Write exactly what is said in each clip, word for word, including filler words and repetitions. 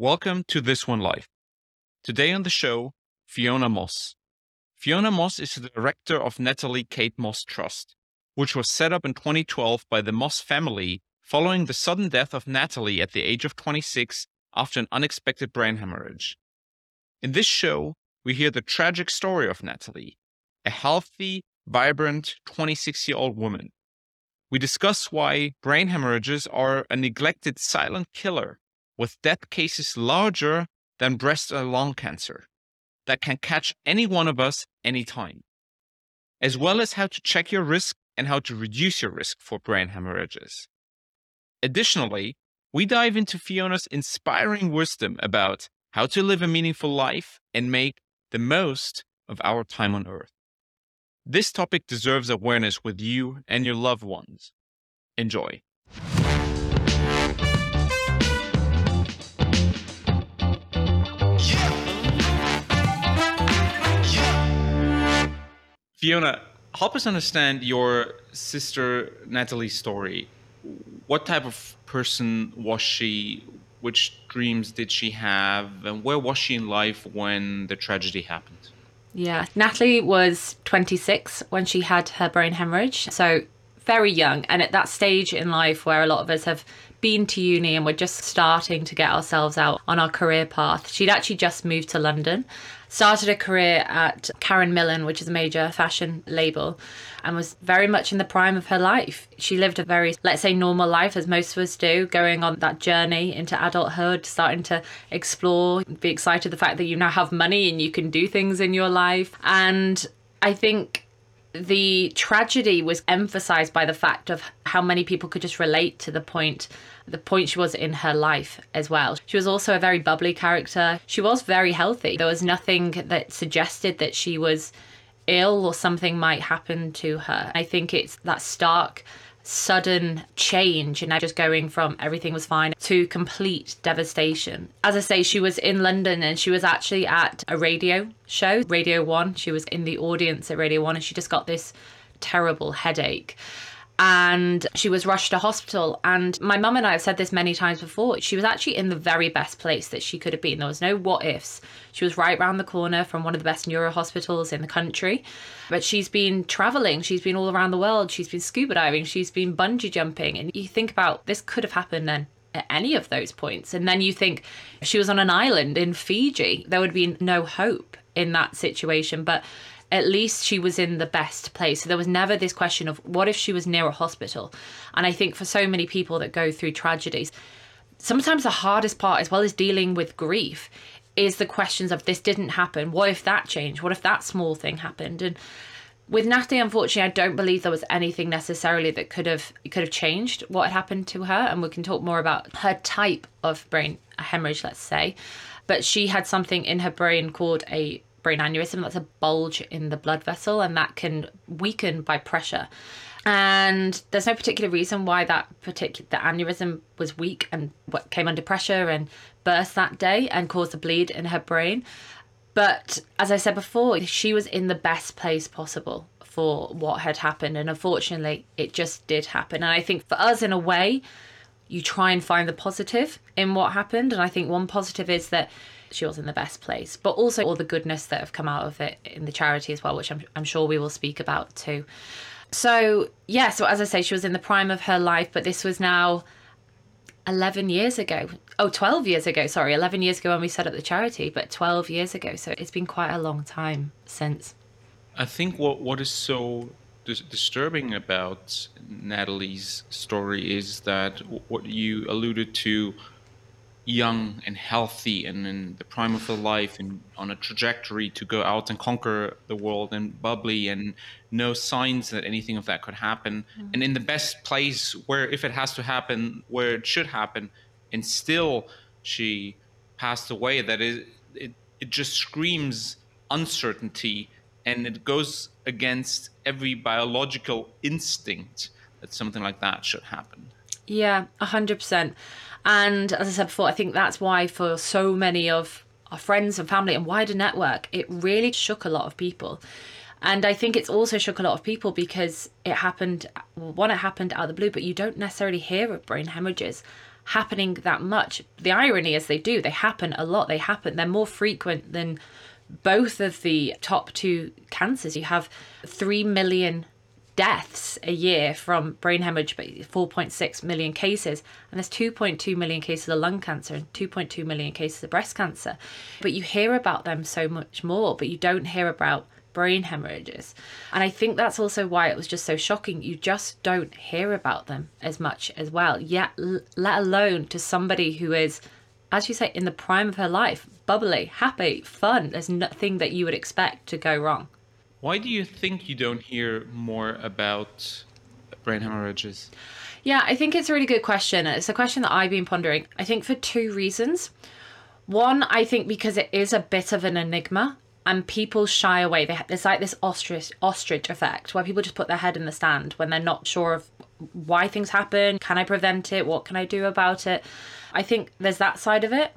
Welcome to This One Life. Today on the show, Fiona Moss. Fiona Moss is the director of Natalie Kate Moss Trust, which was set up in twenty twelve by the Moss family following the sudden death of Natalie at the age of twenty-six after an unexpected brain hemorrhage. In this show, we hear the tragic story of Natalie, a healthy, vibrant twenty-six-year-old woman. We discuss why brain hemorrhages are a neglected silent killer, with death cases larger than breast and lung cancer, that can catch any one of us anytime, as well as how to check your risk and how to reduce your risk for brain hemorrhages. Additionally, we dive into Fiona's inspiring wisdom about how to live a meaningful life and make the most of our time on Earth. This topic deserves awareness with you and your loved ones. Enjoy. Fiona, help us understand your sister Natalie's story. What type of person was she? Which dreams did she have? And where was she in life when the tragedy happened? Yeah, Natalie was twenty-six when she had her brain hemorrhage. So very young. And at that stage in life where a lot of us have been to uni and we're just starting to get ourselves out on our career path. She'd actually just moved to London, started a career at Karen Millen, which is a major fashion label, and was very much in the prime of her life. She lived a very, let's say, normal life, as most of us do, going on that journey into adulthood, starting to explore, be excited the fact that you now have money and you can do things in your life. And I think the tragedy was emphasized by the fact of how many people could just relate to the point, the point she was in her life as well. She was also a very bubbly character. She was very healthy. There was nothing that suggested that she was ill or something might happen to her. I think it's that stark, sudden change and now just going from everything was fine to complete devastation. As I say, she was in London and she was actually at a radio show, Radio One. She was in the audience at Radio One and she just got this terrible headache. And she was rushed to hospital. And my mum and I have said this many times before, she was actually in the very best place that she could have been. There was no what ifs. She was right round the corner from one of the best neuro hospitals in the country. But she's been traveling. She's been all around the world. She's been scuba diving. She's been bungee jumping. And you think about this could have happened then at any of those points. And then you think if she was on an island in Fiji, there would be no hope in that situation. But at least she was in the best place. So there was never this question of what if she was near a hospital? And I think for so many people that go through tragedies, sometimes the hardest part as well as dealing with grief is the questions of this didn't happen. What if that changed? What if that small thing happened? And with Natalie, unfortunately, I don't believe there was anything necessarily that could have could have changed what had happened to her. And we can talk more about her type of brain hemorrhage, let's say. But she had something in her brain called a brain aneurysm. That's a bulge in the blood vessel and that can weaken by pressure, and there's no particular reason why that particular the aneurysm was weak and what came under pressure and burst that day and caused a bleed in her brain. But as I said before, she was in the best place possible for what had happened, and unfortunately it just did happen. And I think for us, in a way, you try and find the positive in what happened, and I think one positive is that she was in the best place, but also all the goodness that have come out of it in the charity as well, which I'm, I'm sure we will speak about too. So yeah, so as I say, she was in the prime of her life, but this was now eleven years ago. Oh, twelve years ago, sorry, eleven years ago when we set up the charity, but twelve years ago. So it's been quite a long time since. I think what, what is so dis- disturbing about Natalie's story is that what you alluded to, young and healthy and in the prime of her life and on a trajectory to go out and conquer the world and bubbly and no signs that anything of that could happen. Mm-hmm. And in the best place where, if it has to happen, where it should happen, and still she passed away. That is, it, it just screams uncertainty, and it goes against every biological instinct that something like that should happen. Yeah, one hundred percent. And as I said before, I think that's why for so many of our friends and family and wider network, it really shook a lot of people. And I think it's also shook a lot of people because it happened, one, it happened out of the blue, but you don't necessarily hear of brain hemorrhages happening that much. The irony is they do. They happen a lot. They happen. They're more frequent than both of the top two cancers. You have three million deaths a year from brain hemorrhage, but four point six million cases, and there's two point two million cases of lung cancer and two point two million cases of breast cancer. But you hear about them so much more, but you don't hear about brain hemorrhages. And I think that's also why it was just so shocking. You just don't hear about them as much as well, yet let alone to somebody who is, as you say, in the prime of her life, bubbly, happy, fun. There's nothing that you would expect to go wrong. Why do you think you don't hear more about brain hemorrhages? Yeah, I think it's a really good question. It's a question that I've been pondering, I think, for two reasons. One, I think because it is a bit of an enigma and people shy away. They, it's like this ostrich, ostrich effect where people just put their head in the sand when they're not sure of why things happen. Can I prevent it? What can I do about it? I think there's that side of it.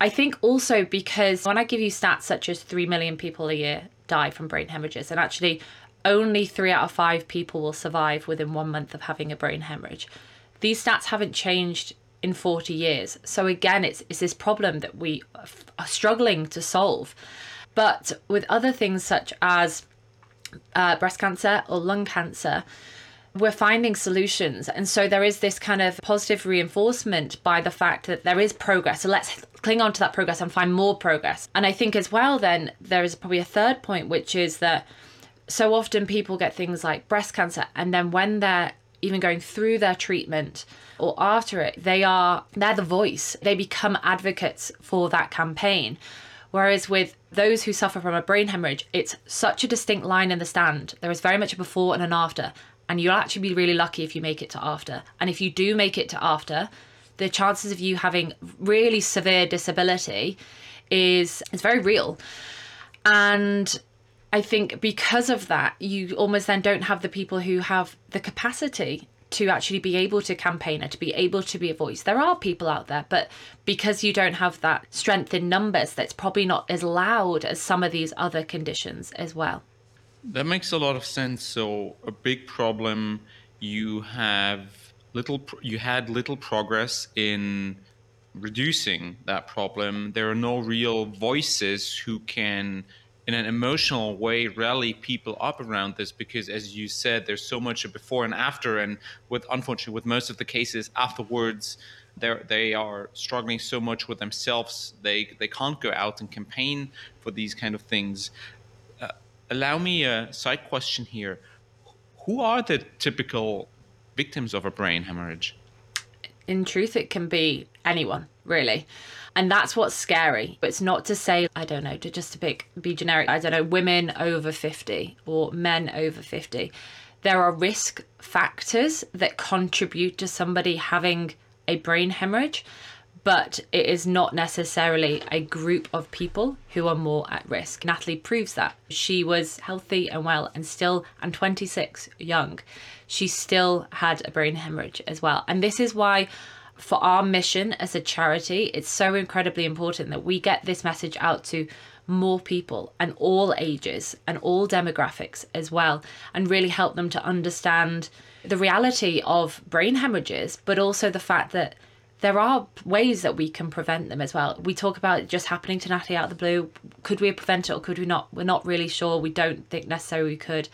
I think also because when I give you stats such as three million people a year die from brain hemorrhages, and actually only three out of five people will survive within one month of having a brain hemorrhage. These stats haven't changed in forty years. So again, it's, it's this problem that we are struggling to solve. But with other things such as uh, breast cancer or lung cancer, we're finding solutions. And so there is this kind of positive reinforcement by the fact that there is progress. So let's cling on to that progress and find more progress. And I think as well, then there is probably a third point, which is that so often people get things like breast cancer, and then when they're even going through their treatment or after it, they are, they're the voice. They become advocates for that campaign. Whereas with those who suffer from a brain hemorrhage, it's such a distinct line in the sand. There is very much a before and an after. And you'll actually be really lucky if you make it to after. And if you do make it to after, the chances of you having really severe disability is, is very real. And I think because of that, you almost then don't have the people who have the capacity to actually be able to campaign and to be able to be a voice. There are people out there, but because you don't have that strength in numbers, that's probably not as loud as some of these other conditions as well. That makes a lot of sense. So a big problem, you have little, you had little progress in reducing that problem. There are no real voices who can, in an emotional way, rally people up around this, because as you said, there's so much before and after, and with, unfortunately, with most of the cases afterwards, they are struggling so much with themselves. They, they can't go out and campaign for these kind of things. Allow me a side question here. Who are the typical victims of a brain hemorrhage? In truth, it can be anyone, really. And that's what's scary. But it's not to say, I don't know, to just to pick, be generic, I don't know, women over fifty or men over fifty. There are risk factors that contribute to somebody having a brain hemorrhage, but it is not necessarily a group of people who are more at risk. Natalie proves that. She was healthy and well and still, and twenty-six, young. She still had a brain hemorrhage as well. And this is why for our mission as a charity, it's so incredibly important that we get this message out to more people and all ages and all demographics as well, and really help them to understand the reality of brain hemorrhages, but also the fact that there are ways that we can prevent them as well. We talk about it just happening to Natalie out of the blue. Could we prevent it or could we not? We're not really sure. We don't think necessarily we could.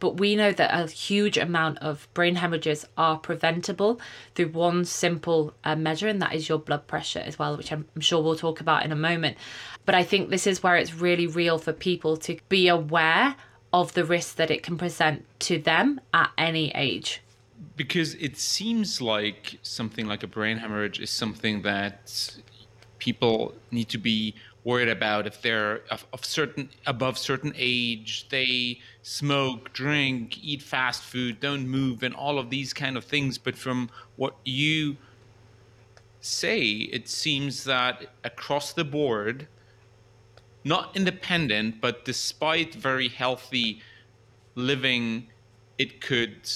But we know that a huge amount of brain hemorrhages are preventable through one simple uh, measure, and that is your blood pressure as well, which I'm, I'm sure we'll talk about in a moment. But I think this is where it's really real for people to be aware of the risk that it can present to them at any age. Because it seems like something like a brain hemorrhage is something that people need to be worried about if they're of, of certain above certain age, they smoke, drink, eat fast food, don't move, and all of these kind of things. But from what you say, it seems that across the board, not independent, but despite very healthy living, it could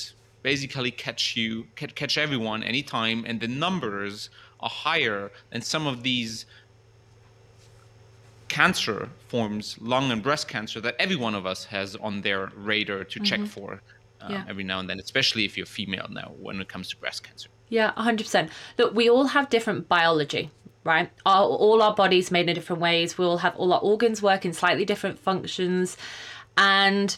basically catch you, catch everyone anytime, and the numbers are higher than some of these cancer forms, lung and breast cancer, that every one of us has on their radar to mm-hmm. check for uh, yeah. every now and then, especially if you're female now when it comes to breast cancer. Yeah, one hundred percent. Look, we all have different biology, right? Our, all our bodies made in different ways. We all have all our organs work in slightly different functions. And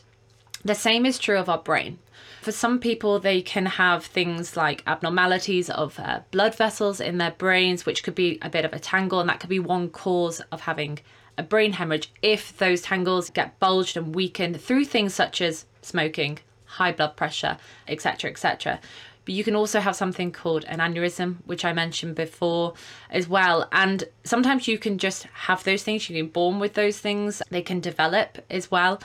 the same is true of our brain. For some people, they can have things like abnormalities of uh, blood vessels in their brains, which could be a bit of a tangle. And that could be one cause of having a brain hemorrhage if those tangles get bulged and weakened through things such as smoking, high blood pressure, et cetera, et cetera. But you can also have something called an aneurysm, which I mentioned before as well. And sometimes you can just have those things. You can be born with those things. They can develop as well.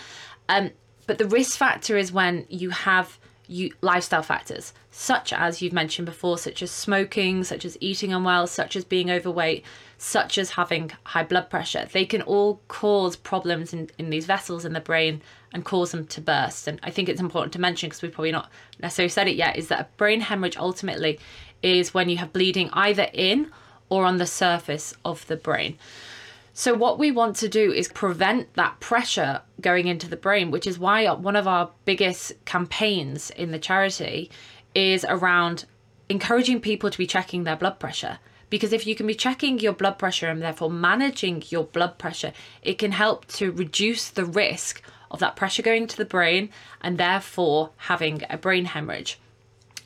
Um, but the risk factor is when you have you, lifestyle factors, such as you've mentioned before, such as smoking, such as eating unwell, such as being overweight, such as having high blood pressure. They can all cause problems in, in these vessels in the brain and cause them to burst. And I think it's important to mention, because we've probably not necessarily said it yet, is that a brain hemorrhage ultimately is when you have bleeding either in or on the surface of the brain. So what we want to do is prevent that pressure going into the brain, which is why one of our biggest campaigns in the charity is around encouraging people to be checking their blood pressure. Because if you can be checking your blood pressure and therefore managing your blood pressure, it can help to reduce the risk of that pressure going to the brain and therefore having a brain hemorrhage.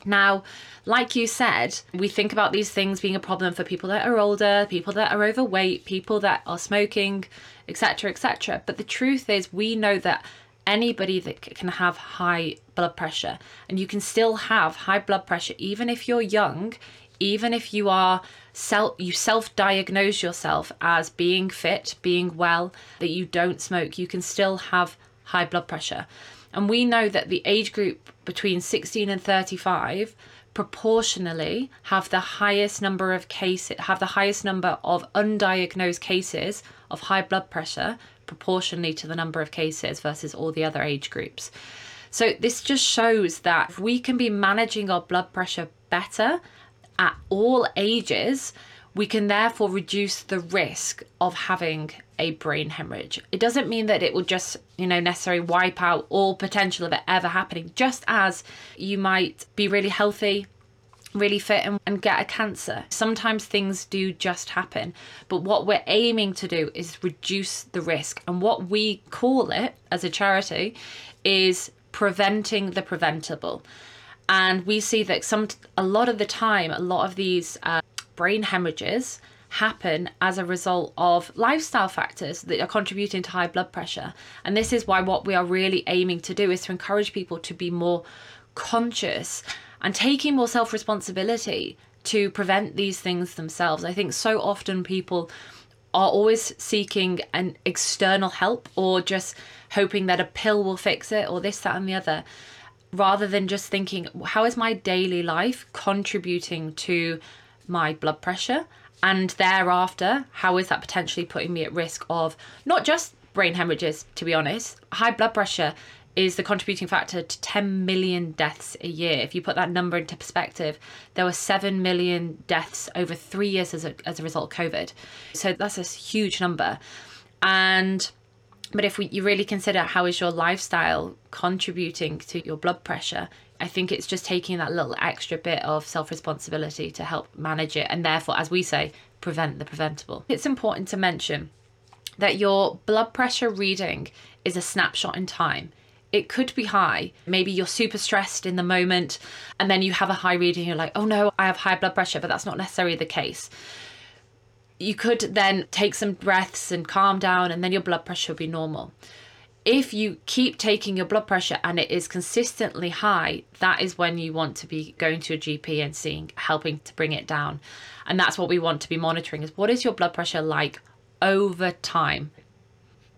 Now, like you said, we think about these things being a problem for people that are older, people that are overweight, people that are smoking, et cetera, et cetera. But the truth is, we know that anybody that can have high blood pressure, and you can still have high blood pressure even if you're young, even if you are self you self-diagnose yourself as being fit, being well, that you don't smoke, you can still have high blood pressure. And we know that the age group between sixteen and thirty-five proportionally have the highest number of cases, have the highest number of undiagnosed cases of high blood pressure proportionally to the number of cases versus all the other age groups. So this just shows that if we can be managing our blood pressure better at all ages, we can therefore reduce the risk of having a brain hemorrhage. It doesn't mean that it will just, you know, necessarily wipe out all potential of it ever happening, just as you might be really healthy, really fit and, and get a cancer. Sometimes things do just happen, but what we're aiming to do is reduce the risk. And what we call it as a charity is preventing the preventable. And we see that some, a lot of the time, a lot of these uh, brain hemorrhages happen as a result of lifestyle factors that are contributing to high blood pressure. And this is why what we are really aiming to do is to encourage people to be more conscious and taking more self-responsibility to prevent these things themselves. I think so often people are always seeking an external help or just hoping that a pill will fix it or this, that and the other, rather than just thinking, how is my daily life contributing to my blood pressure? And thereafter, how is that potentially putting me at risk of not just brain hemorrhages, to be honest? High blood pressure is the contributing factor to ten million deaths a year. If you put that number into perspective, there were seven million deaths over three years as a, as a result of COVID. So that's a huge number. And But if we, you really consider how is your lifestyle contributing to your blood pressure, I think it's just taking that little extra bit of self-responsibility to help manage it and therefore, as we say, prevent the preventable. It's important to mention that your blood pressure reading is a snapshot in time. It could be high. Maybe you're super stressed in the moment and then you have a high reading. You're like, oh no, I have high blood pressure, but that's not necessarily the case. You could then take some breaths and calm down and then your blood pressure will be normal. If you keep taking your blood pressure and it is consistently high, that is when you want to be going to a G P and seeing, helping to bring it down. And that's what we want to be monitoring is what is your blood pressure like over time?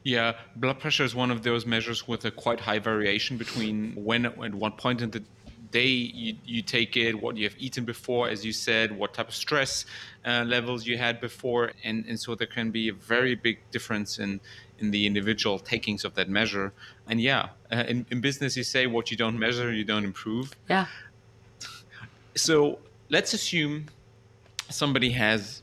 Yeah, blood pressure is one of those measures with a quite high variation between when at what point in the day you, you take it, what you have eaten before, as you said, what type of stress uh, levels you had before. And, and so there can be a very big difference in, in the individual takings of that measure. And yeah, uh, in, in business, you say what you don't measure, you don't improve. Yeah. So let's assume somebody has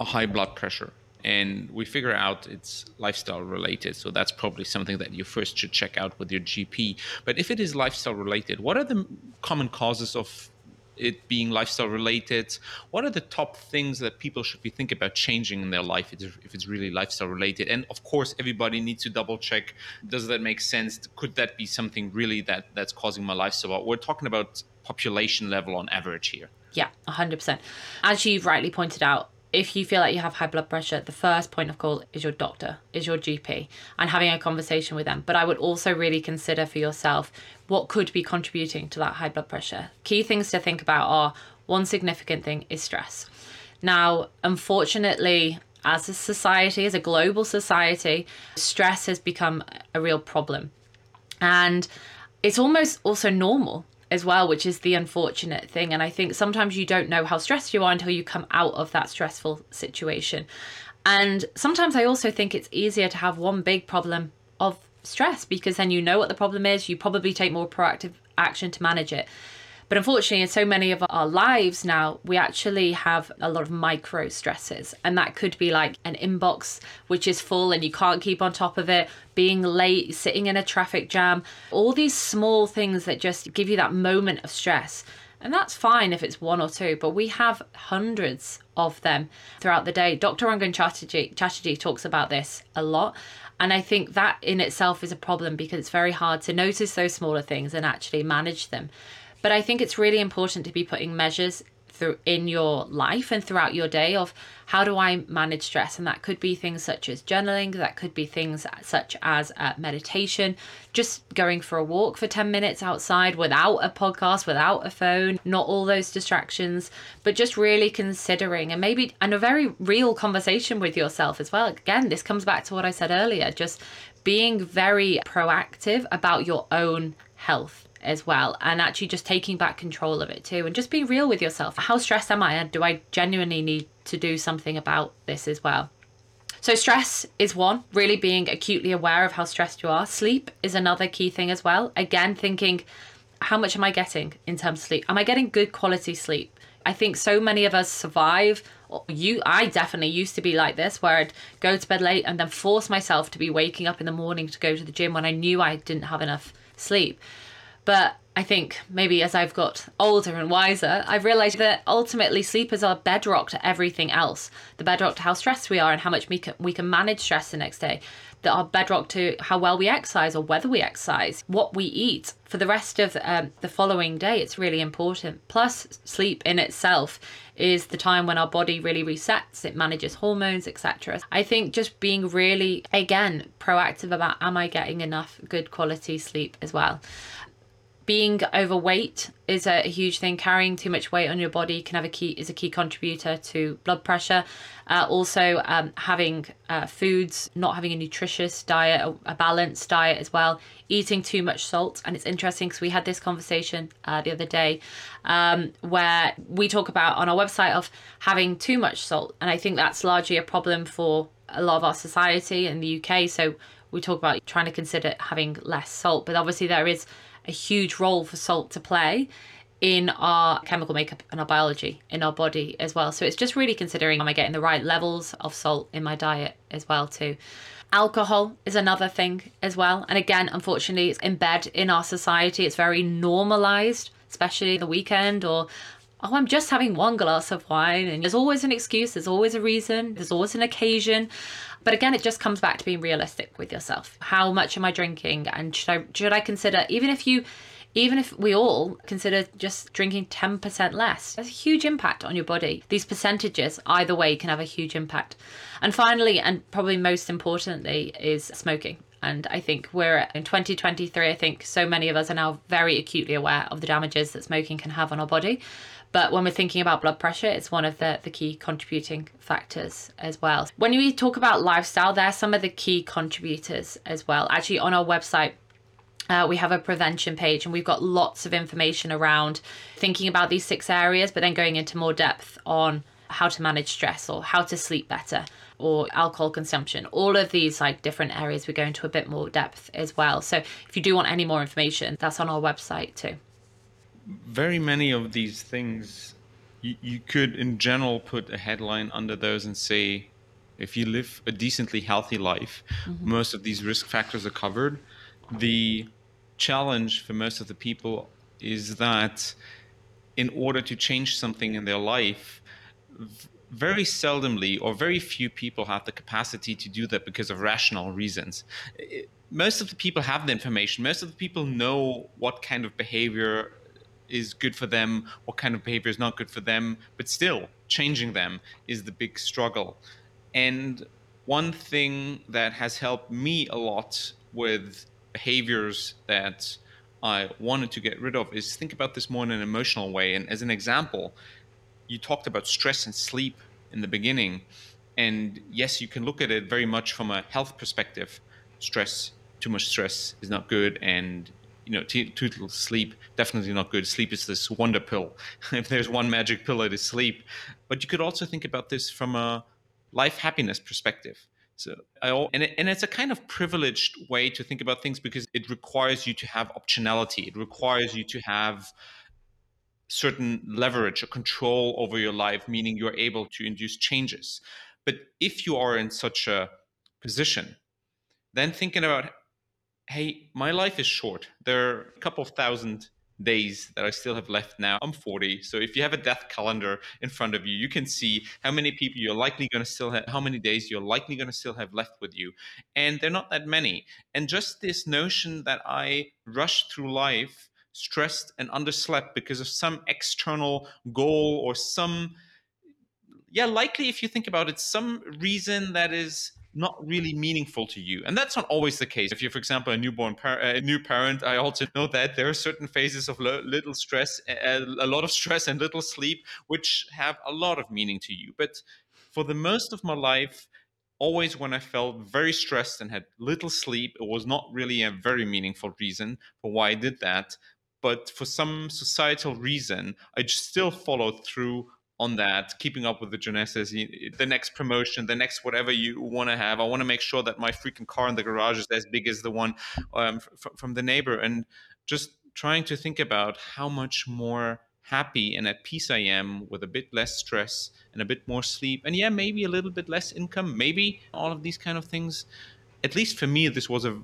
a high blood pressure and we figure out it's lifestyle related. So that's probably something that you first should check out with your G P. But if it is lifestyle related, what are the common causes of it being lifestyle related, what are the top things that people should be thinking about changing in their life if it's really lifestyle related? And of course, everybody needs to double check, does that make sense? Could that be something really that that's causing my lifestyle? We're talking about population level on average here. Yeah, one hundred percent. As you've rightly pointed out, if you feel like you have high blood pressure, the first point of call is your doctor, is your G P, and having a conversation with them. But I would also really consider for yourself what could be contributing to that high blood pressure. Key things to think about are, one significant thing is stress. Now, unfortunately, as a society, as a global society, stress has become a real problem. And it's almost also normal as well, which is the unfortunate thing. And I think sometimes you don't know how stressed you are until you come out of that stressful situation. And sometimes I also think it's easier to have one big problem of stress, because then you know what the problem is, you probably take more proactive action to manage it. But unfortunately, in so many of our lives now, we actually have a lot of micro stresses. And that could be like an inbox which is full and you can't keep on top of it, being late, sitting in a traffic jam, all these small things that just give you that moment of stress. And that's fine if it's one or two, but we have hundreds of them throughout the day. Doctor Rangan Chatterjee, Chatterjee talks about this a lot. And I think that in itself is a problem, because it's very hard to notice those smaller things and actually manage them. But I think it's really important to be putting measures through in your life and throughout your day of, how do I manage stress? And that could be things such as journaling, that could be things such as uh, meditation, just going for a walk for ten minutes outside without a podcast, without a phone, not all those distractions, but just really considering, and maybe and a very real conversation with yourself as well. Again, this comes back to what I said earlier, just being very proactive about your own health as well, and actually just taking back control of it too, and just being real with yourself. How stressed am I? Do I genuinely need to do something about this as well? So stress is one, really being acutely aware of how stressed you are. Sleep is another key thing as well. Again, thinking, how much am I getting in terms of sleep? Am I getting good quality sleep? I think so many of us survive. You, I definitely used to be like this, where I'd go to bed late and then force myself to be waking up in the morning to go to the gym when I knew I didn't have enough sleep. But I think maybe as I've got older and wiser, I've realised that ultimately sleep is our bedrock to everything else. The bedrock to how stressed we are and how much we can, we can manage stress the next day. That our bedrock to how well we exercise or whether we exercise, what we eat for the rest of um, the following day. It's really important. Plus, sleep in itself is the time when our body really resets. It manages hormones, et cetera. I think just being really, again, proactive about, am I getting enough good quality sleep as well? Being overweight is a huge thing. Carrying too much weight on your body can have a key is a key contributor to blood pressure. Uh, also, um, having uh, foods, not having a nutritious diet, a, a balanced diet as well. Eating too much salt, and it's interesting because we had this conversation uh, the other day um, where we talk about on our website of having too much salt, and I think that's largely a problem for a lot of our society in the U K. So we talk about trying to consider having less salt, but obviously there is a huge role for salt to play in our chemical makeup and our biology in our body as well. So it's just really considering, am I getting the right levels of salt in my diet as well too. Alcohol is another thing as well. And again, unfortunately, it's in bed in our society. It's very normalized, especially the weekend, or, oh, I'm just having one glass of wine. And there's always an excuse. There's always a reason. There's always an occasion. But again, it just comes back to being realistic with yourself. How much am I drinking? And should I, should I consider, even if you, even if we all consider just drinking ten percent less, there's a huge impact on your body. These percentages either way can have a huge impact. And finally, and probably most importantly, is smoking. And I think we're in twenty twenty-three, I think so many of us are now very acutely aware of the damages that smoking can have on our body. But when we're thinking about blood pressure, it's one of the, the key contributing factors as well. When we talk about lifestyle, there are some of the key contributors as well. Actually, on our website, uh, we have a prevention page, and we've got lots of information around thinking about these six areas, but then going into more depth on how to manage stress or how to sleep better or alcohol consumption. All of these like different areas, we go into a bit more depth as well. So if you do want any more information, that's on our website too. Very many of these things, you, you could in general put a headline under those and say, if you live a decently healthy life, mm-hmm. most of these risk factors are covered. The challenge for most of the people is that in order to change something in their life, very seldomly or very few people have the capacity to do that because of rational reasons. It, most of the people have the information. Most of the people know what kind of behavior is good for them, what kind of behavior is not good for them, but still changing them is the big struggle. And one thing that has helped me a lot with behaviors that I wanted to get rid of is think about this more in an emotional way. And as an example, you talked about stress and sleep in the beginning. And yes, you can look at it very much from a health perspective. Stress, too much stress is not good, and you know, too little sleep, definitely not good. Sleep is this wonder pill. If there's one magic pill, it is sleep. But you could also think about this from a life happiness perspective. So, I, and, it, and it's a kind of privileged way to think about things because it requires you to have optionality. It requires you to have certain leverage or control over your life, meaning you're able to induce changes. But if you are in such a position, then thinking about, hey, my life is short. There are a couple of thousand days that I still have left now. I'm forty. So if you have a death calendar in front of you, you can see how many people you're likely going to still have, how many days you're likely going to still have left with you. And they're not that many. And just this notion that I rushed through life, stressed and underslept because of some external goal or some, yeah, likely if you think about it, some reason that is not really meaningful to you. And that's not always the case. If you're, for example, a newborn par- a new parent, I also know that there are certain phases of lo- little stress, a-, a lot of stress and little sleep, which have a lot of meaning to you. But for the most of my life, always when I felt very stressed and had little sleep, it was not really a very meaningful reason for why I did that. But for some societal reason, I just still followed through on that, keeping up with the Joneses, the next promotion, the next whatever you want to have. I want to make sure that my freaking car in the garage is as big as the one um, f- from the neighbor. And just trying to think about how much more happy and at peace I am with a bit less stress and a bit more sleep. And yeah, maybe a little bit less income, maybe all of these kind of things. At least for me, this was a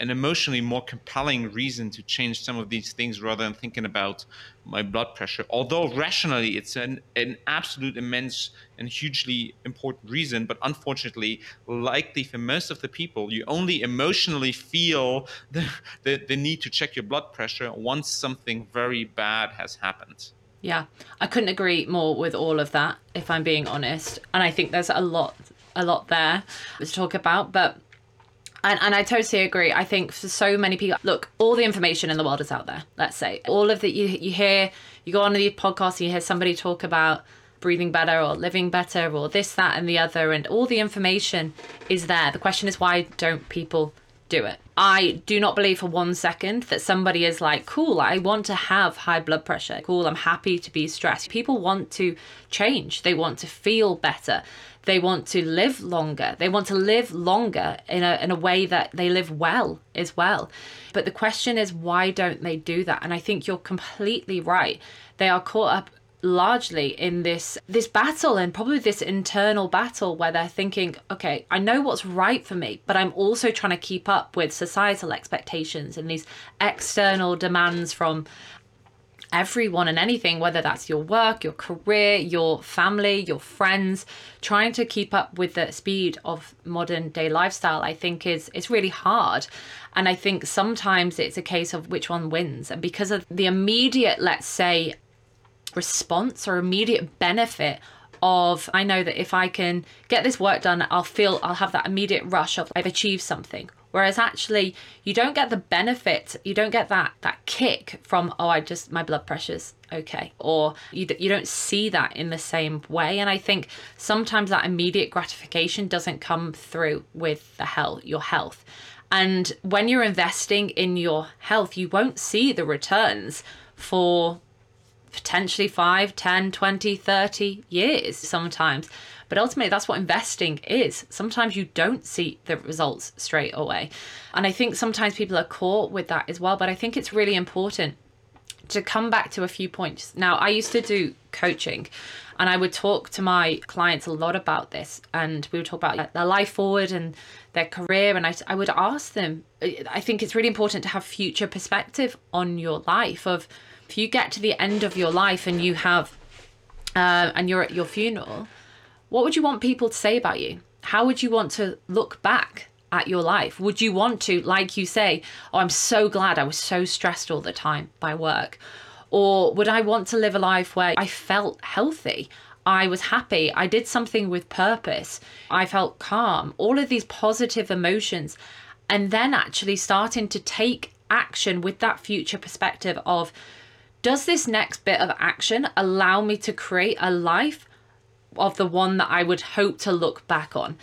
an emotionally more compelling reason to change some of these things rather than thinking about my blood pressure. Although rationally, it's an, an absolute immense and hugely important reason. But unfortunately, likely for most of the people, you only emotionally feel the, the, the need to check your blood pressure once something very bad has happened. Yeah, I couldn't agree more with all of that, if I'm being honest. And I think there's a lot, a lot there to talk about. But And, and I totally agree. I think for so many people, look, all the information in the world is out there, let's say. All of the, you you hear, you go on these podcasts, and you hear somebody talk about breathing better or living better or this, that, and the other. And all the information is there. The question is, why don't people do it? I do not believe for one second that somebody is like, cool, I want to have high blood pressure. Cool, I'm happy to be stressed. People want to change. They want to feel better. They want to live longer. They want to live longer in a in a way that they live well as well. But the question is, why don't they do that? And I think you're completely right. They are caught up largely in this this battle and probably this internal battle where they're thinking, okay, I know what's right for me, but I'm also trying to keep up with societal expectations and these external demands from everyone and anything, whether that's your work, your career, your family, your friends. Trying to keep up with the speed of modern day lifestyle, I think is it's really hard. And I think sometimes it's a case of which one wins. And because of the immediate, let's say, response or immediate benefit of, I know that if I can get this work done, I'll feel, I'll have that immediate rush of I've achieved something. Whereas actually you don't get the benefit, you don't get that that kick from, oh, I just, my blood pressure's okay. Or you, you don't see that in the same way. And I think sometimes that immediate gratification doesn't come through with the health, your health. And when you're investing in your health, you won't see the returns for potentially five, ten, twenty, thirty years sometimes. But ultimately, that's what investing is. Sometimes you don't see the results straight away. And I think sometimes people are caught with that as well. But I think it's really important to come back to a few points. Now, I used to do coaching and I would talk to my clients a lot about this. And we would talk about their life forward and their career. And I, I would ask them, I think it's really important to have future perspective on your life of if you get to the end of your life and you have, uh, and you're at your funeral, what would you want people to say about you? How would you want to look back at your life? Would you want to, like you say, oh, I'm so glad I was so stressed all the time by work? Or would I want to live a life where I felt healthy? I was happy. I did something with purpose. I felt calm. All of these positive emotions. And then actually starting to take action with that future perspective of, does this next bit of action allow me to create a life of the one that I would hope to look back on?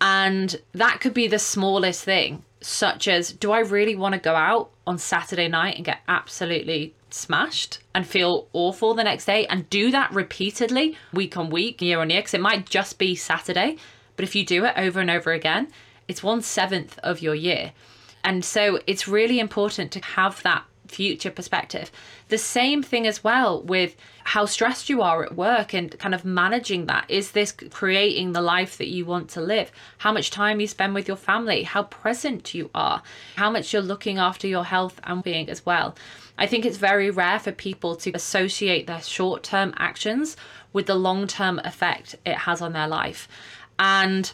And that could be the smallest thing, such as, do I really want to go out on Saturday night and get absolutely smashed and feel awful the next day, and do that repeatedly, week on week, year on year? Because it might just be Saturday, but if you do it over and over again, it's one seventh of your year. And so it's really important to have that future perspective. The same thing as well with how stressed you are at work and kind of managing that. Is this creating the life that you want to live? How much time you spend with your family, how present you are, how much you're looking after your health and being as well. I think it's very rare for people to associate their short-term actions with the long-term effect it has on their life. And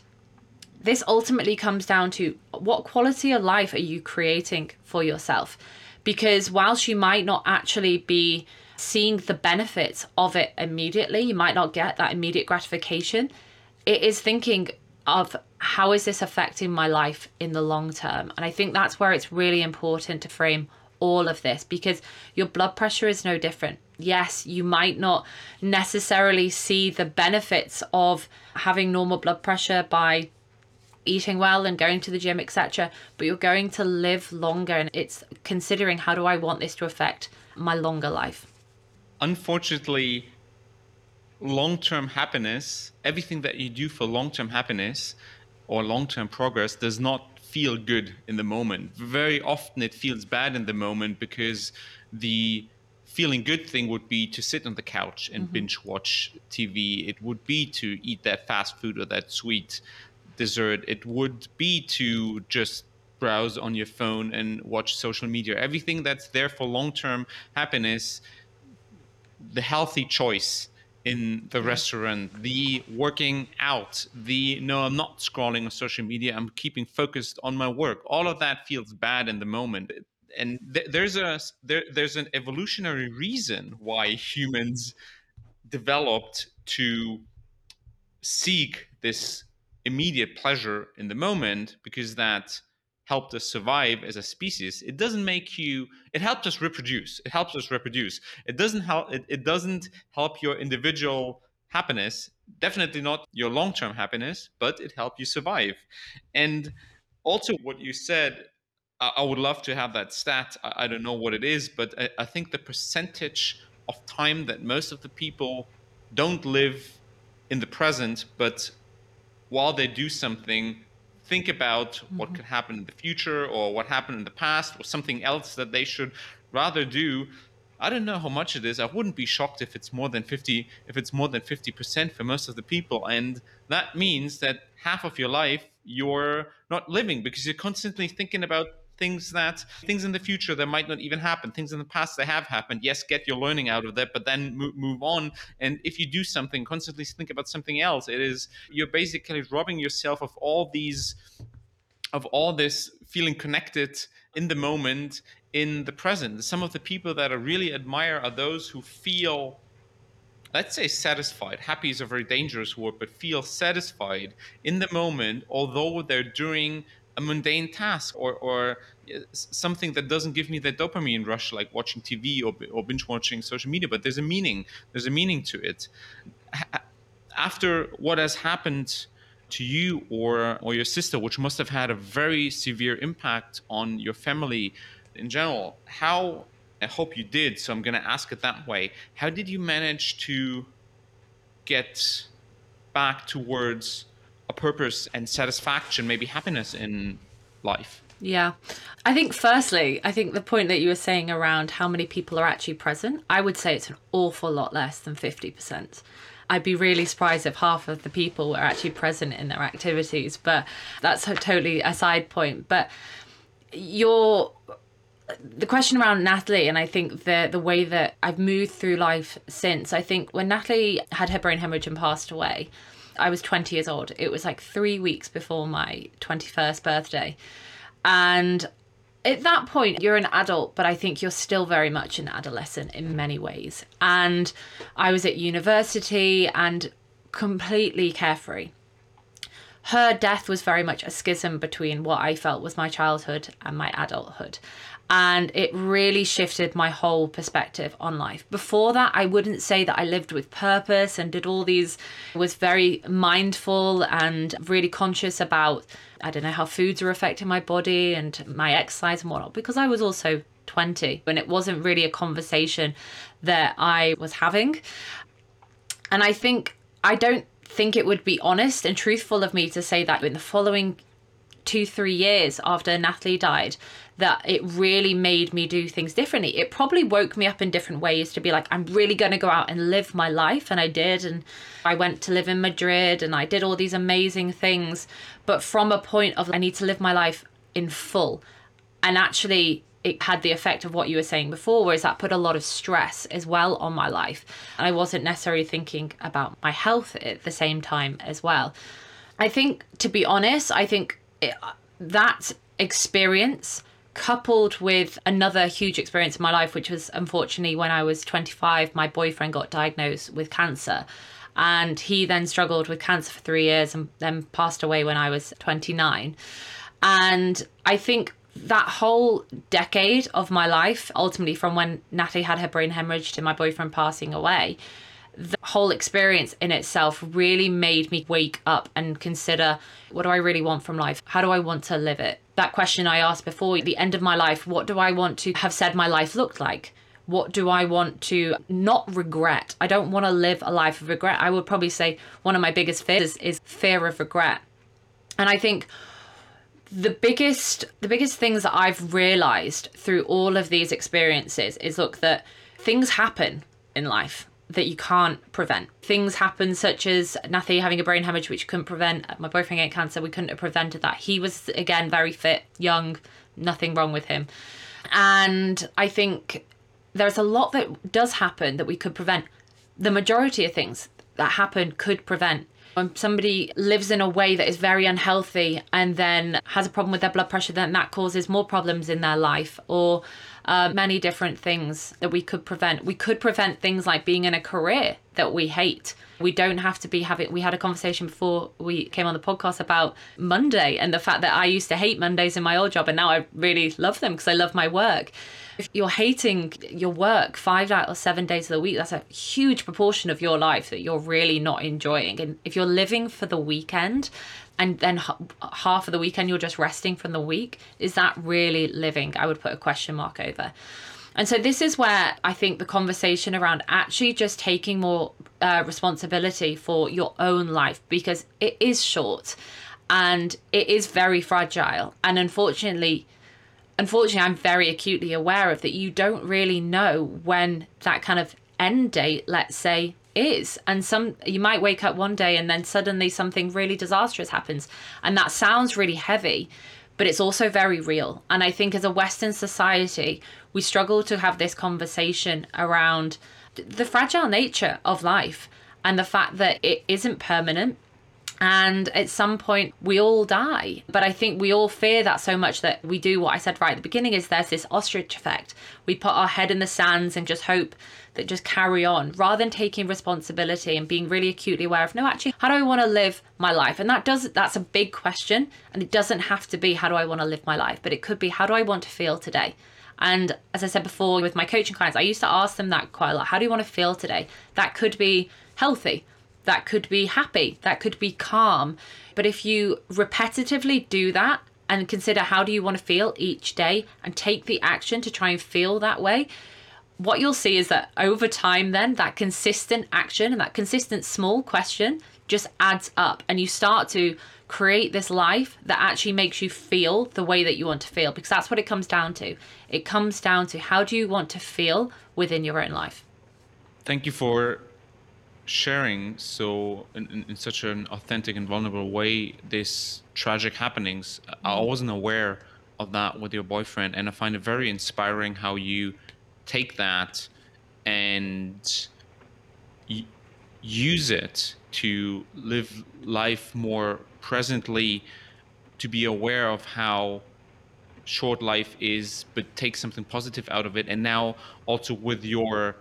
this ultimately comes down to, what quality of life are you creating for yourself? Because whilst you might not actually be seeing the benefits of it immediately, you might not get that immediate gratification, it is thinking of, how is this affecting my life in the long term? And I think that's where it's really important to frame all of this, because your blood pressure is no different. Yes, you might not necessarily see the benefits of having normal blood pressure by eating well and going to the gym, et cetera, but you're going to live longer, and it's considering, how do I want this to affect my longer life? Unfortunately, long-term happiness, everything that you do for long-term happiness or long-term progress does not feel good in the moment. Very often it feels bad in the moment, because the feeling good thing would be to sit on the couch and mm-hmm. binge watch T V. It would be to eat that fast food or that sweet dessert. It would be to just browse on your phone and watch social media. Everything that's there for long-term happiness, the healthy choice in the restaurant, the working out, the, no, I'm not scrolling on social media, I'm keeping focused on my work. All of that feels bad in the moment. And th- there's a, there, there's an evolutionary reason why humans developed to seek this immediate pleasure in the moment, because that helped us survive as a species. It doesn't make you, it helped us reproduce. It helps us reproduce. It doesn't help, it, it doesn't help your individual happiness, definitely not your long-term happiness, but it helped you survive. And also what you said, I, I would love to have that stat. I, I don't know what it is, but I, I think the percentage of time that most of the people don't live in the present, but while they do something, think about mm-hmm. what could happen in the future, or what happened in the past, or something else that they should rather do. I don't know how much it is. I wouldn't be shocked if it's more than fifty, if it's more than fifty percent for most of the people. And that means that half of your life you're not living, because you're constantly thinking about things that things in the future that might not even happen, things in the past that have happened. Yes, get your learning out of that, but then move, move on. And if you do something, constantly think about something else. It is, you're basically robbing yourself of all these, of all this feeling connected in the moment, in the present. Some of the people that I really admire are those who feel, let's say, satisfied. Happy is a very dangerous word, but feel satisfied in the moment, although they're doing a mundane task, or, or something that doesn't give me that dopamine rush, like watching T V or, or binge watching social media, but there's a meaning, there's a meaning to it. After what has happened to you or, or your sister, which must have had a very severe impact on your family in general, how, I hope you did, so I'm going to ask it that way, how did you manage to get back towards a purpose and satisfaction, maybe happiness in life? Yeah, I think firstly, I think the point that you were saying around how many people are actually present, I would say it's an awful lot less than fifty percent. I'd be really surprised if half of the people were actually present in their activities, but that's a totally aside point. But your the question around Natalie, and I think the the way that I've moved through life since, I think when Natalie had her brain hemorrhage and passed away, I was twenty years old. It was like three weeks before my twenty-first birthday. And at that point, you're an adult, but I think you're still very much an adolescent in many ways. And I was at university and completely carefree. Her death was very much a schism between what I felt was my childhood and my adulthood. And it really shifted my whole perspective on life. Before that, I wouldn't say that I lived with purpose and did all these, was very mindful and really conscious about, I don't know, how foods are affecting my body and my exercise and whatnot, because I was also twenty and it wasn't really a conversation that I was having. And I think, I don't think it would be honest and truthful of me to say that in the following two, three years after Natalie died, that it really made me do things differently. It probably woke me up in different ways to be like, I'm really going to go out and live my life. And I did. And I went to live in Madrid and I did all these amazing things. But from a point of, I need to live my life in full. And actually, it had the effect of what you were saying before, whereas that put a lot of stress as well on my life. And I wasn't necessarily thinking about my health at the same time as well. I think, to be honest, I think it, that experience coupled with another huge experience in my life, which was unfortunately when I was twenty-five, my boyfriend got diagnosed with cancer, and he then struggled with cancer for three years and then passed away when I was twenty-nine. And I think that whole decade of my life, ultimately from when Natalie had her brain hemorrhage to my boyfriend passing away, the whole experience in itself really made me wake up and consider, what do I really want from life? How do I want to live it? That question I asked before, at the end of my life, what do I want to have said my life looked like? What do I want to not regret? I don't want to live a life of regret. I would probably say one of my biggest fears is, is fear of regret. And I think the biggest, the biggest things that I've realized through all of these experiences is, look, that things happen in life that you can't prevent. Things happen, such as Natalie having a brain hemorrhage, which you couldn't prevent. My boyfriend getting cancer, we couldn't have prevented that. He was, again, very fit, young, nothing wrong with him. And I think there's a lot that does happen that we could prevent. The majority of things that happen could prevent. When somebody lives in a way that is very unhealthy and then has a problem with their blood pressure, then that causes more problems in their life, or uh, many different things that we could prevent. We could prevent things like being in a career that we hate. We don't have to be having, we had a conversation before we came on the podcast about Monday and the fact that I used to hate Mondays in my old job and now I really love them because I love my work. If you're hating your work five out of seven days of the week, that's a huge proportion of your life that you're really not enjoying. And if you're living for the weekend and then h- half of the weekend you're just resting from the week, is that really living? I would put a question mark over. And so this is where I think the conversation around actually just taking more uh, responsibility for your own life, because it is short and it is very fragile. And unfortunately, unfortunately, I'm very acutely aware of that. You don't really know when that kind of end date, let's say, is. And some, you might wake up one day and then suddenly something really disastrous happens. And that sounds really heavy, but it's also very real. And I think as a Western society, we struggle to have this conversation around the fragile nature of life and the fact that it isn't permanent. And at some point we all die. But I think we all fear that so much that we do what I said right at the beginning, is there's this ostrich effect. We put our head in the sands and just hope that just carry on, rather than taking responsibility and being really acutely aware of, no, actually, how do I want to live my life? And that does, that's a big question. And it doesn't have to be, how do I want to live my life? But it could be, how do I want to feel today? And as I said before, with my coaching clients, I used to ask them that quite a lot. How do you want to feel today? That could be healthy. That could be happy, that could be calm. But if you repetitively do that and consider how do you want to feel each day and take the action to try and feel that way, what you'll see is that over time then that consistent action and that consistent small question just adds up, and you start to create this life that actually makes you feel the way that you want to feel, because that's what it comes down to. It comes down to how do you want to feel within your own life. Thank you for sharing so in, in such an authentic and vulnerable way this tragic happenings. I wasn't aware of that with your boyfriend. And I find it very inspiring how you take that and y- use it to live life more presently, to be aware of how short life is, but take something positive out of it. And now also with your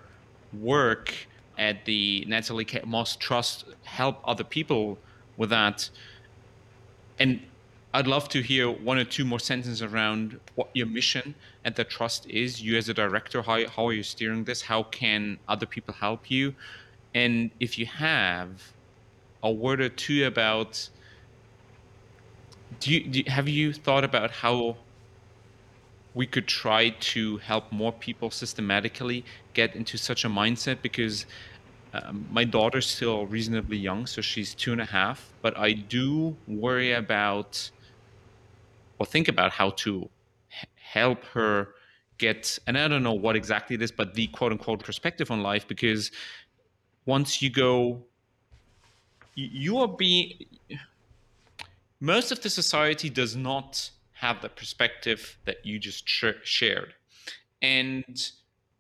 work at the Natalie Kate Moss Trust, help other people with that. And I'd love to hear one or two more sentences around what your mission at the trust is. You as a director, how, how are you steering this? How can other people help you? And if you have a word or two about, do you, do, have you thought about how we could try to help more people systematically get into such a mindset? Because Um, my daughter's still reasonably young, so she's two and a half, but I do worry about, or think about how to h- help her get, and I don't know what exactly it is, but the quote unquote perspective on life, because once you go, you, you are being, most of the society does not have the perspective that you just sh- shared. And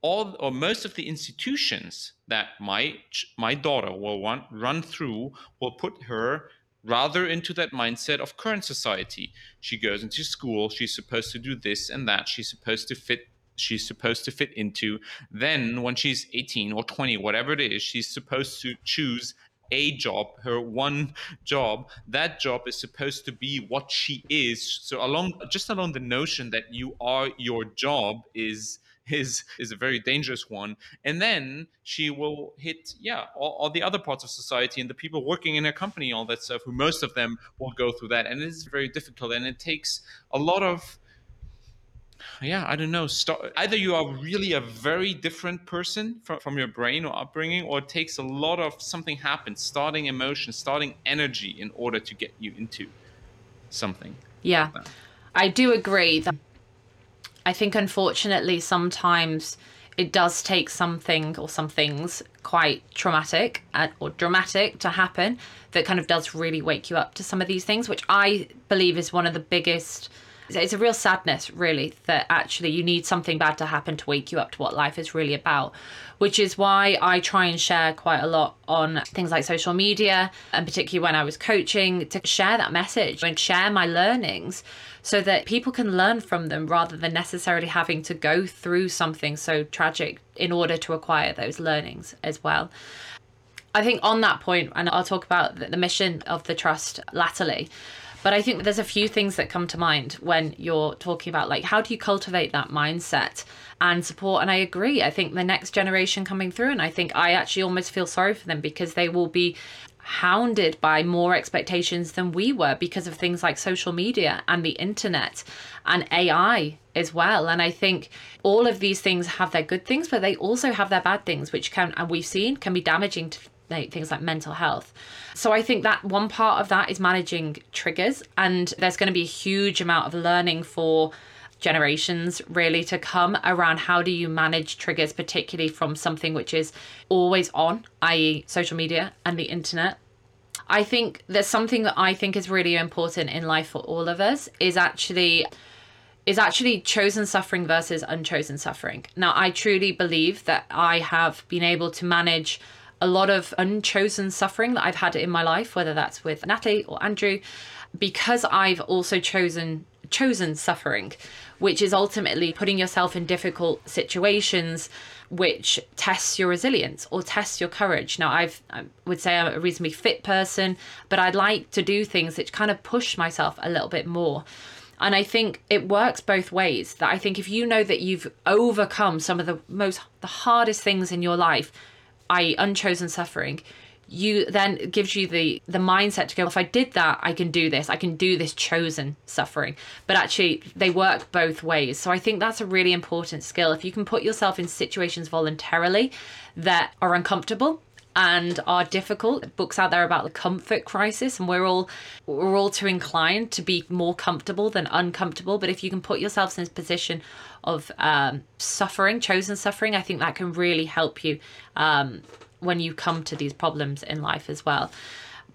all or most of the institutions that my my daughter will run, run through will put her rather into that mindset of current society. She goes into school, she's supposed to do this and that, she's supposed to fit she's supposed to fit into. Then when she's eighteen or twenty, whatever it is, she's supposed to choose a job, her one job. That job is supposed to be what she is. So along just along the notion that you are your job is is is a very dangerous one. And then she will hit, yeah, all, all the other parts of society and the people working in her company, all that stuff, who most of them will go through that. And it is very difficult. And it takes a lot of, yeah, I don't know, start, either you are really a very different person from, from your brain or upbringing, or it takes a lot of something happen, starting emotion, starting energy in order to get you into something. Yeah, like I do agree that I think, unfortunately, sometimes it does take something or some things quite traumatic or dramatic to happen that kind of does really wake you up to some of these things, which I believe is one of the biggest. It's a real sadness, really, that actually you need something bad to happen to wake you up to what life is really about, which is why I try and share quite a lot on things like social media, and particularly when I was coaching, to share that message and share my learnings, so that people can learn from them rather than necessarily having to go through something so tragic in order to acquire those learnings as well. I think on that point, and I'll talk about the mission of the trust latterly, but I think there's a few things that come to mind when you're talking about, like, how do you cultivate that mindset and support? And I agree, I think the next generation coming through, and I think I actually almost feel sorry for them, because they will be hounded by more expectations than we were because of things like social media and the internet and A I as well. And I think all of these things have their good things, but they also have their bad things, which can, and we've seen, can be damaging to things like mental health. So I think that one part of that is managing triggers, and there's going to be a huge amount of learning for generations really to come around how do you manage triggers, particularly from something which is always on, that is social media and the internet. I think there's something that I think is really important in life for all of us is actually is actually chosen suffering versus unchosen suffering. Now, I truly believe that I have been able to manage a lot of unchosen suffering that I've had in my life, whether that's with Natalie or Andrew, because I've also chosen chosen suffering, which is ultimately putting yourself in difficult situations which tests your resilience or tests your courage. Now, I've, I would say I'm a reasonably fit person, but I'd like to do things that kind of push myself a little bit more. And I think it works both ways. That I think if you know that you've overcome some of the most, the hardest things in your life, that is unchosen suffering, you then it gives you the the mindset to go, if I did that, I can do this, I can do this chosen suffering. But actually they work both ways. So I think that's a really important skill. If you can put yourself in situations voluntarily that are uncomfortable and are difficult, books out there about the comfort crisis, and we're all we're all too inclined to be more comfortable than uncomfortable. But if you can put yourselves in a position of um, suffering, chosen suffering, I think that can really help you um, when you come to these problems in life as well.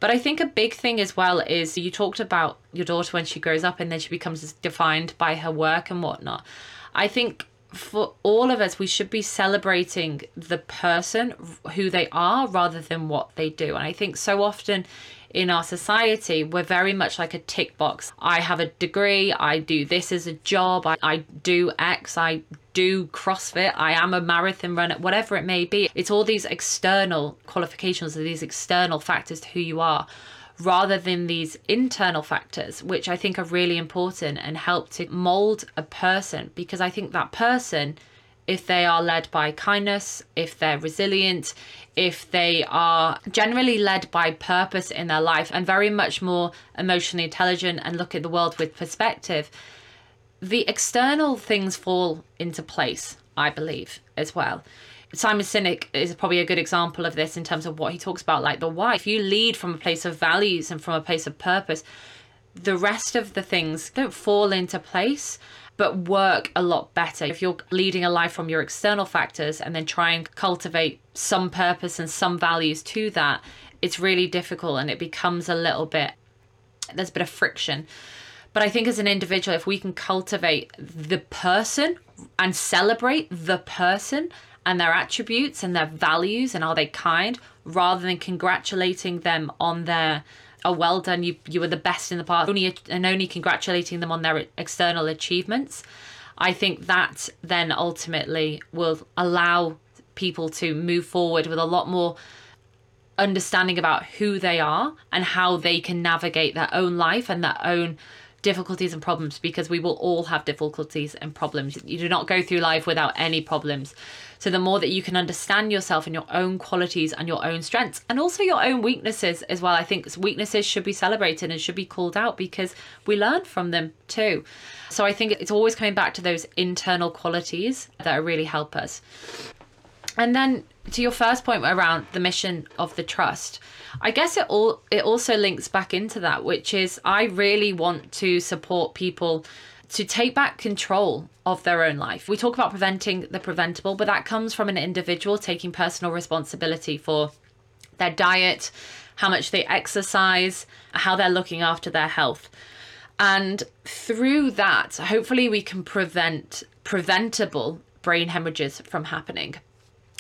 But I think a big thing as well is you talked about your daughter when she grows up and then she becomes defined by her work and whatnot. I think for all of us, we should be celebrating the person who they are rather than what they do. And I think so often in our society, we're very much like a tick box. I have a degree, I do this as a job, I, I do X, I do CrossFit, I am a marathon runner, whatever it may be. It's all these external qualifications, these external factors to who you are, rather than these internal factors, which I think are really important and help to mold a person. Because I think that person, if they are led by kindness, if they're resilient, if they are generally led by purpose in their life and very much more emotionally intelligent and look at the world with perspective, the external things fall into place, I believe, as well. Simon Sinek is probably a good example of this in terms of what he talks about, like the why. If you lead from a place of values and from a place of purpose, the rest of the things don't fall into place, but work a lot better. If you're leading a life from your external factors and then try and cultivate some purpose and some values to that, it's really difficult and it becomes a little bit, there's a bit of friction. But I think as an individual, if we can cultivate the person and celebrate the person and their attributes and their values and are they kind, rather than congratulating them on their, oh, well done, you you were the best in the past, only, and only congratulating them on their external achievements, I think that then ultimately will allow people to move forward with a lot more understanding about who they are and how they can navigate their own life and their own difficulties and problems, because we will all have difficulties and problems. You do not go through life without any problems. So the more that you can understand yourself and your own qualities and your own strengths and also your own weaknesses as well, I think weaknesses should be celebrated and should be called out because we learn from them too. So I think it's always coming back to those internal qualities that really help us. And then to your first point around the mission of the trust, I guess it all it also links back into that, which is I really want to support people to take back control of their own life. We talk about preventing the preventable, but that comes from an individual taking personal responsibility for their diet, how much they exercise, how they're looking after their health. And through that, hopefully we can prevent preventable brain hemorrhages from happening.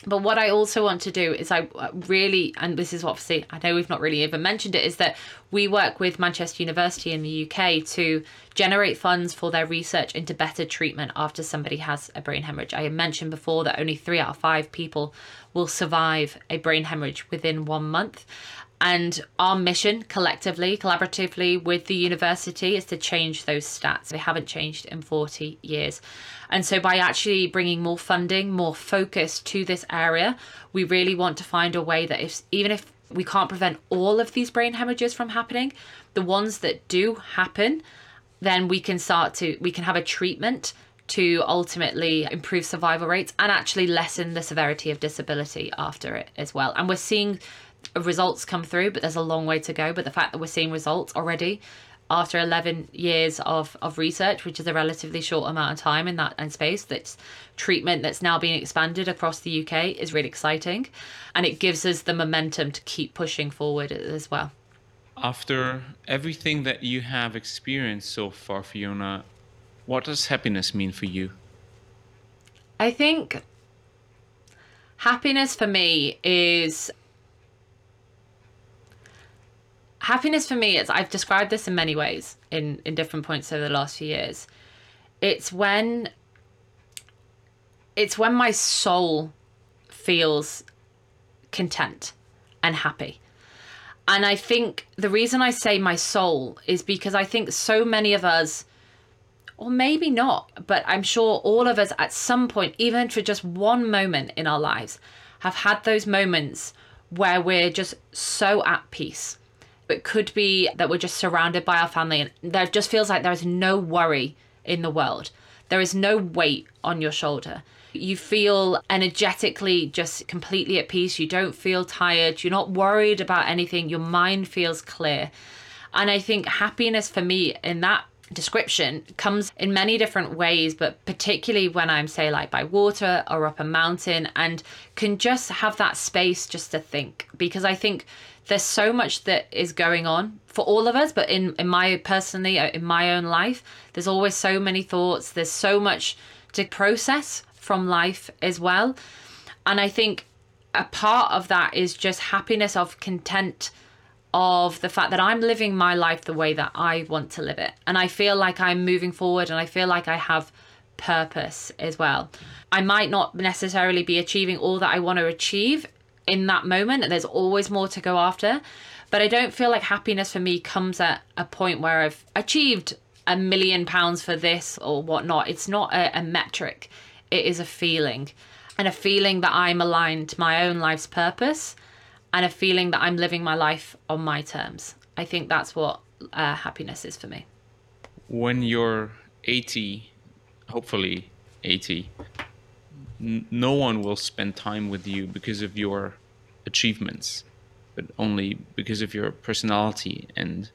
But what I also want to do is I really, and this is obviously, I know we've not really even mentioned it, is that we work with Manchester University in the U K to generate funds for their research into better treatment after somebody has a brain hemorrhage. I mentioned before that only three out of five people will survive a brain hemorrhage within one month. And our mission collectively, collaboratively with the university is to change those stats. They haven't changed in forty years. And so by actually bringing more funding, more focus to this area, we really want to find a way that if even if we can't prevent all of these brain hemorrhages from happening, the ones that do happen, then we can start to, we can have a treatment to ultimately improve survival rates and actually lessen the severity of disability after it as well. And we're seeing results come through, but there's a long way to go. But the fact that we're seeing results already after eleven years of of research, which is a relatively short amount of time in that and space, that's treatment that's now being expanded across the U K is really exciting, and it gives us the momentum to keep pushing forward as well. After everything that you have experienced so far, Fiona, what does happiness mean for you? I think happiness for me is Happiness for me, is, I've described this in many ways in, in different points over the last few years. It's when, it's when my soul feels content and happy. And I think the reason I say my soul is because I think so many of us, or maybe not, but I'm sure all of us at some point, even for just one moment in our lives, have had those moments where we're just so at peace. It could be that we're just surrounded by our family and there just feels like there is no worry in the world. There is no weight on your shoulder. You feel energetically just completely at peace. You don't feel tired. You're not worried about anything. Your mind feels clear. And I think happiness for me in that description comes in many different ways, but particularly when I'm, say, like by water or up a mountain and can just have that space just to think, because I think there's so much that is going on for all of us, but in, in my personally, in my own life, there's always so many thoughts. There's so much to process from life as well. And I think a part of that is just happiness, of content, of the fact that I'm living my life the way that I want to live it. And I feel like I'm moving forward, and I feel like I have purpose as well. I might not necessarily be achieving all that I want to achieve in that moment, and there's always more to go after, but I don't feel like happiness for me comes at a point where I've achieved a million pounds for this or whatnot. It's not a, a metric. It is a feeling, and a feeling that I'm aligned to my own life's purpose, and a feeling that I'm living my life on my terms. I think that's what uh, happiness is for me. When you're eighty, hopefully eighty, n- no one will spend time with you because of your achievements, but only because of your personality. And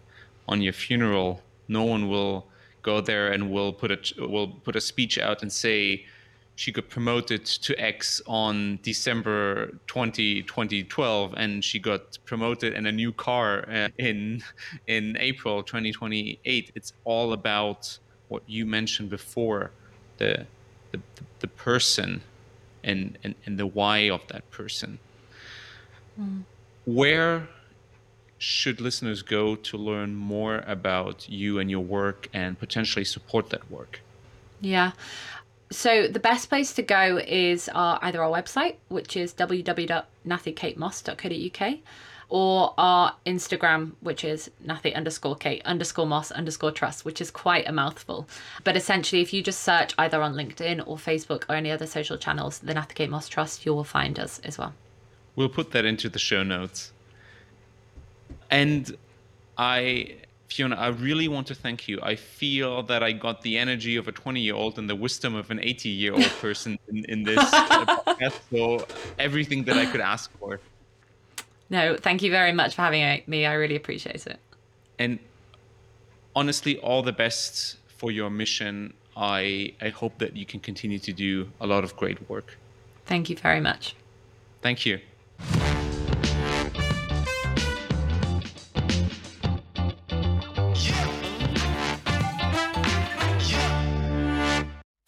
on your funeral, no one will go there and will put a, will put a speech out and say, she got promoted to X on December twentieth, twenty twelve, and she got promoted and a new car uh, in in April twenty twenty-eight. It's all about what you mentioned before, the the, the person and, and, and the why of that person. Mm. Where should listeners go to learn more about you and your work and potentially support that work? Yeah. So the best place to go is our, either our website, which is w w w dot nathy kate moss dot co dot u k, or our Instagram, which is nathy underscore kate underscore moss underscore trust, which is quite a mouthful. But essentially, if you just search either on LinkedIn or Facebook or any other social channels, the Nathy Kate Moss Trust, you will find us as well. We'll put that into the show notes. And I... Fiona, I really want to thank you. I feel that I got the energy of a twenty-year-old and the wisdom of an eighty-year-old person in, in this podcast. So everything that I could ask for. No, thank you very much for having me. I really appreciate it. And honestly, all the best for your mission. I, I hope that you can continue to do a lot of great work. Thank you very much. Thank you.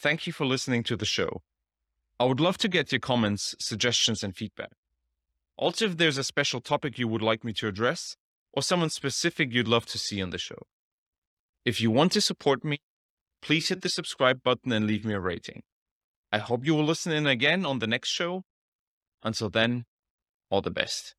Thank you for listening to the show. I would love to get your comments, suggestions, and feedback. Also, if there's a special topic you would like me to address, or someone specific you'd love to see on the show. If you want to support me, please hit the subscribe button and leave me a rating. I hope you will listen in again on the next show. Until then, all the best.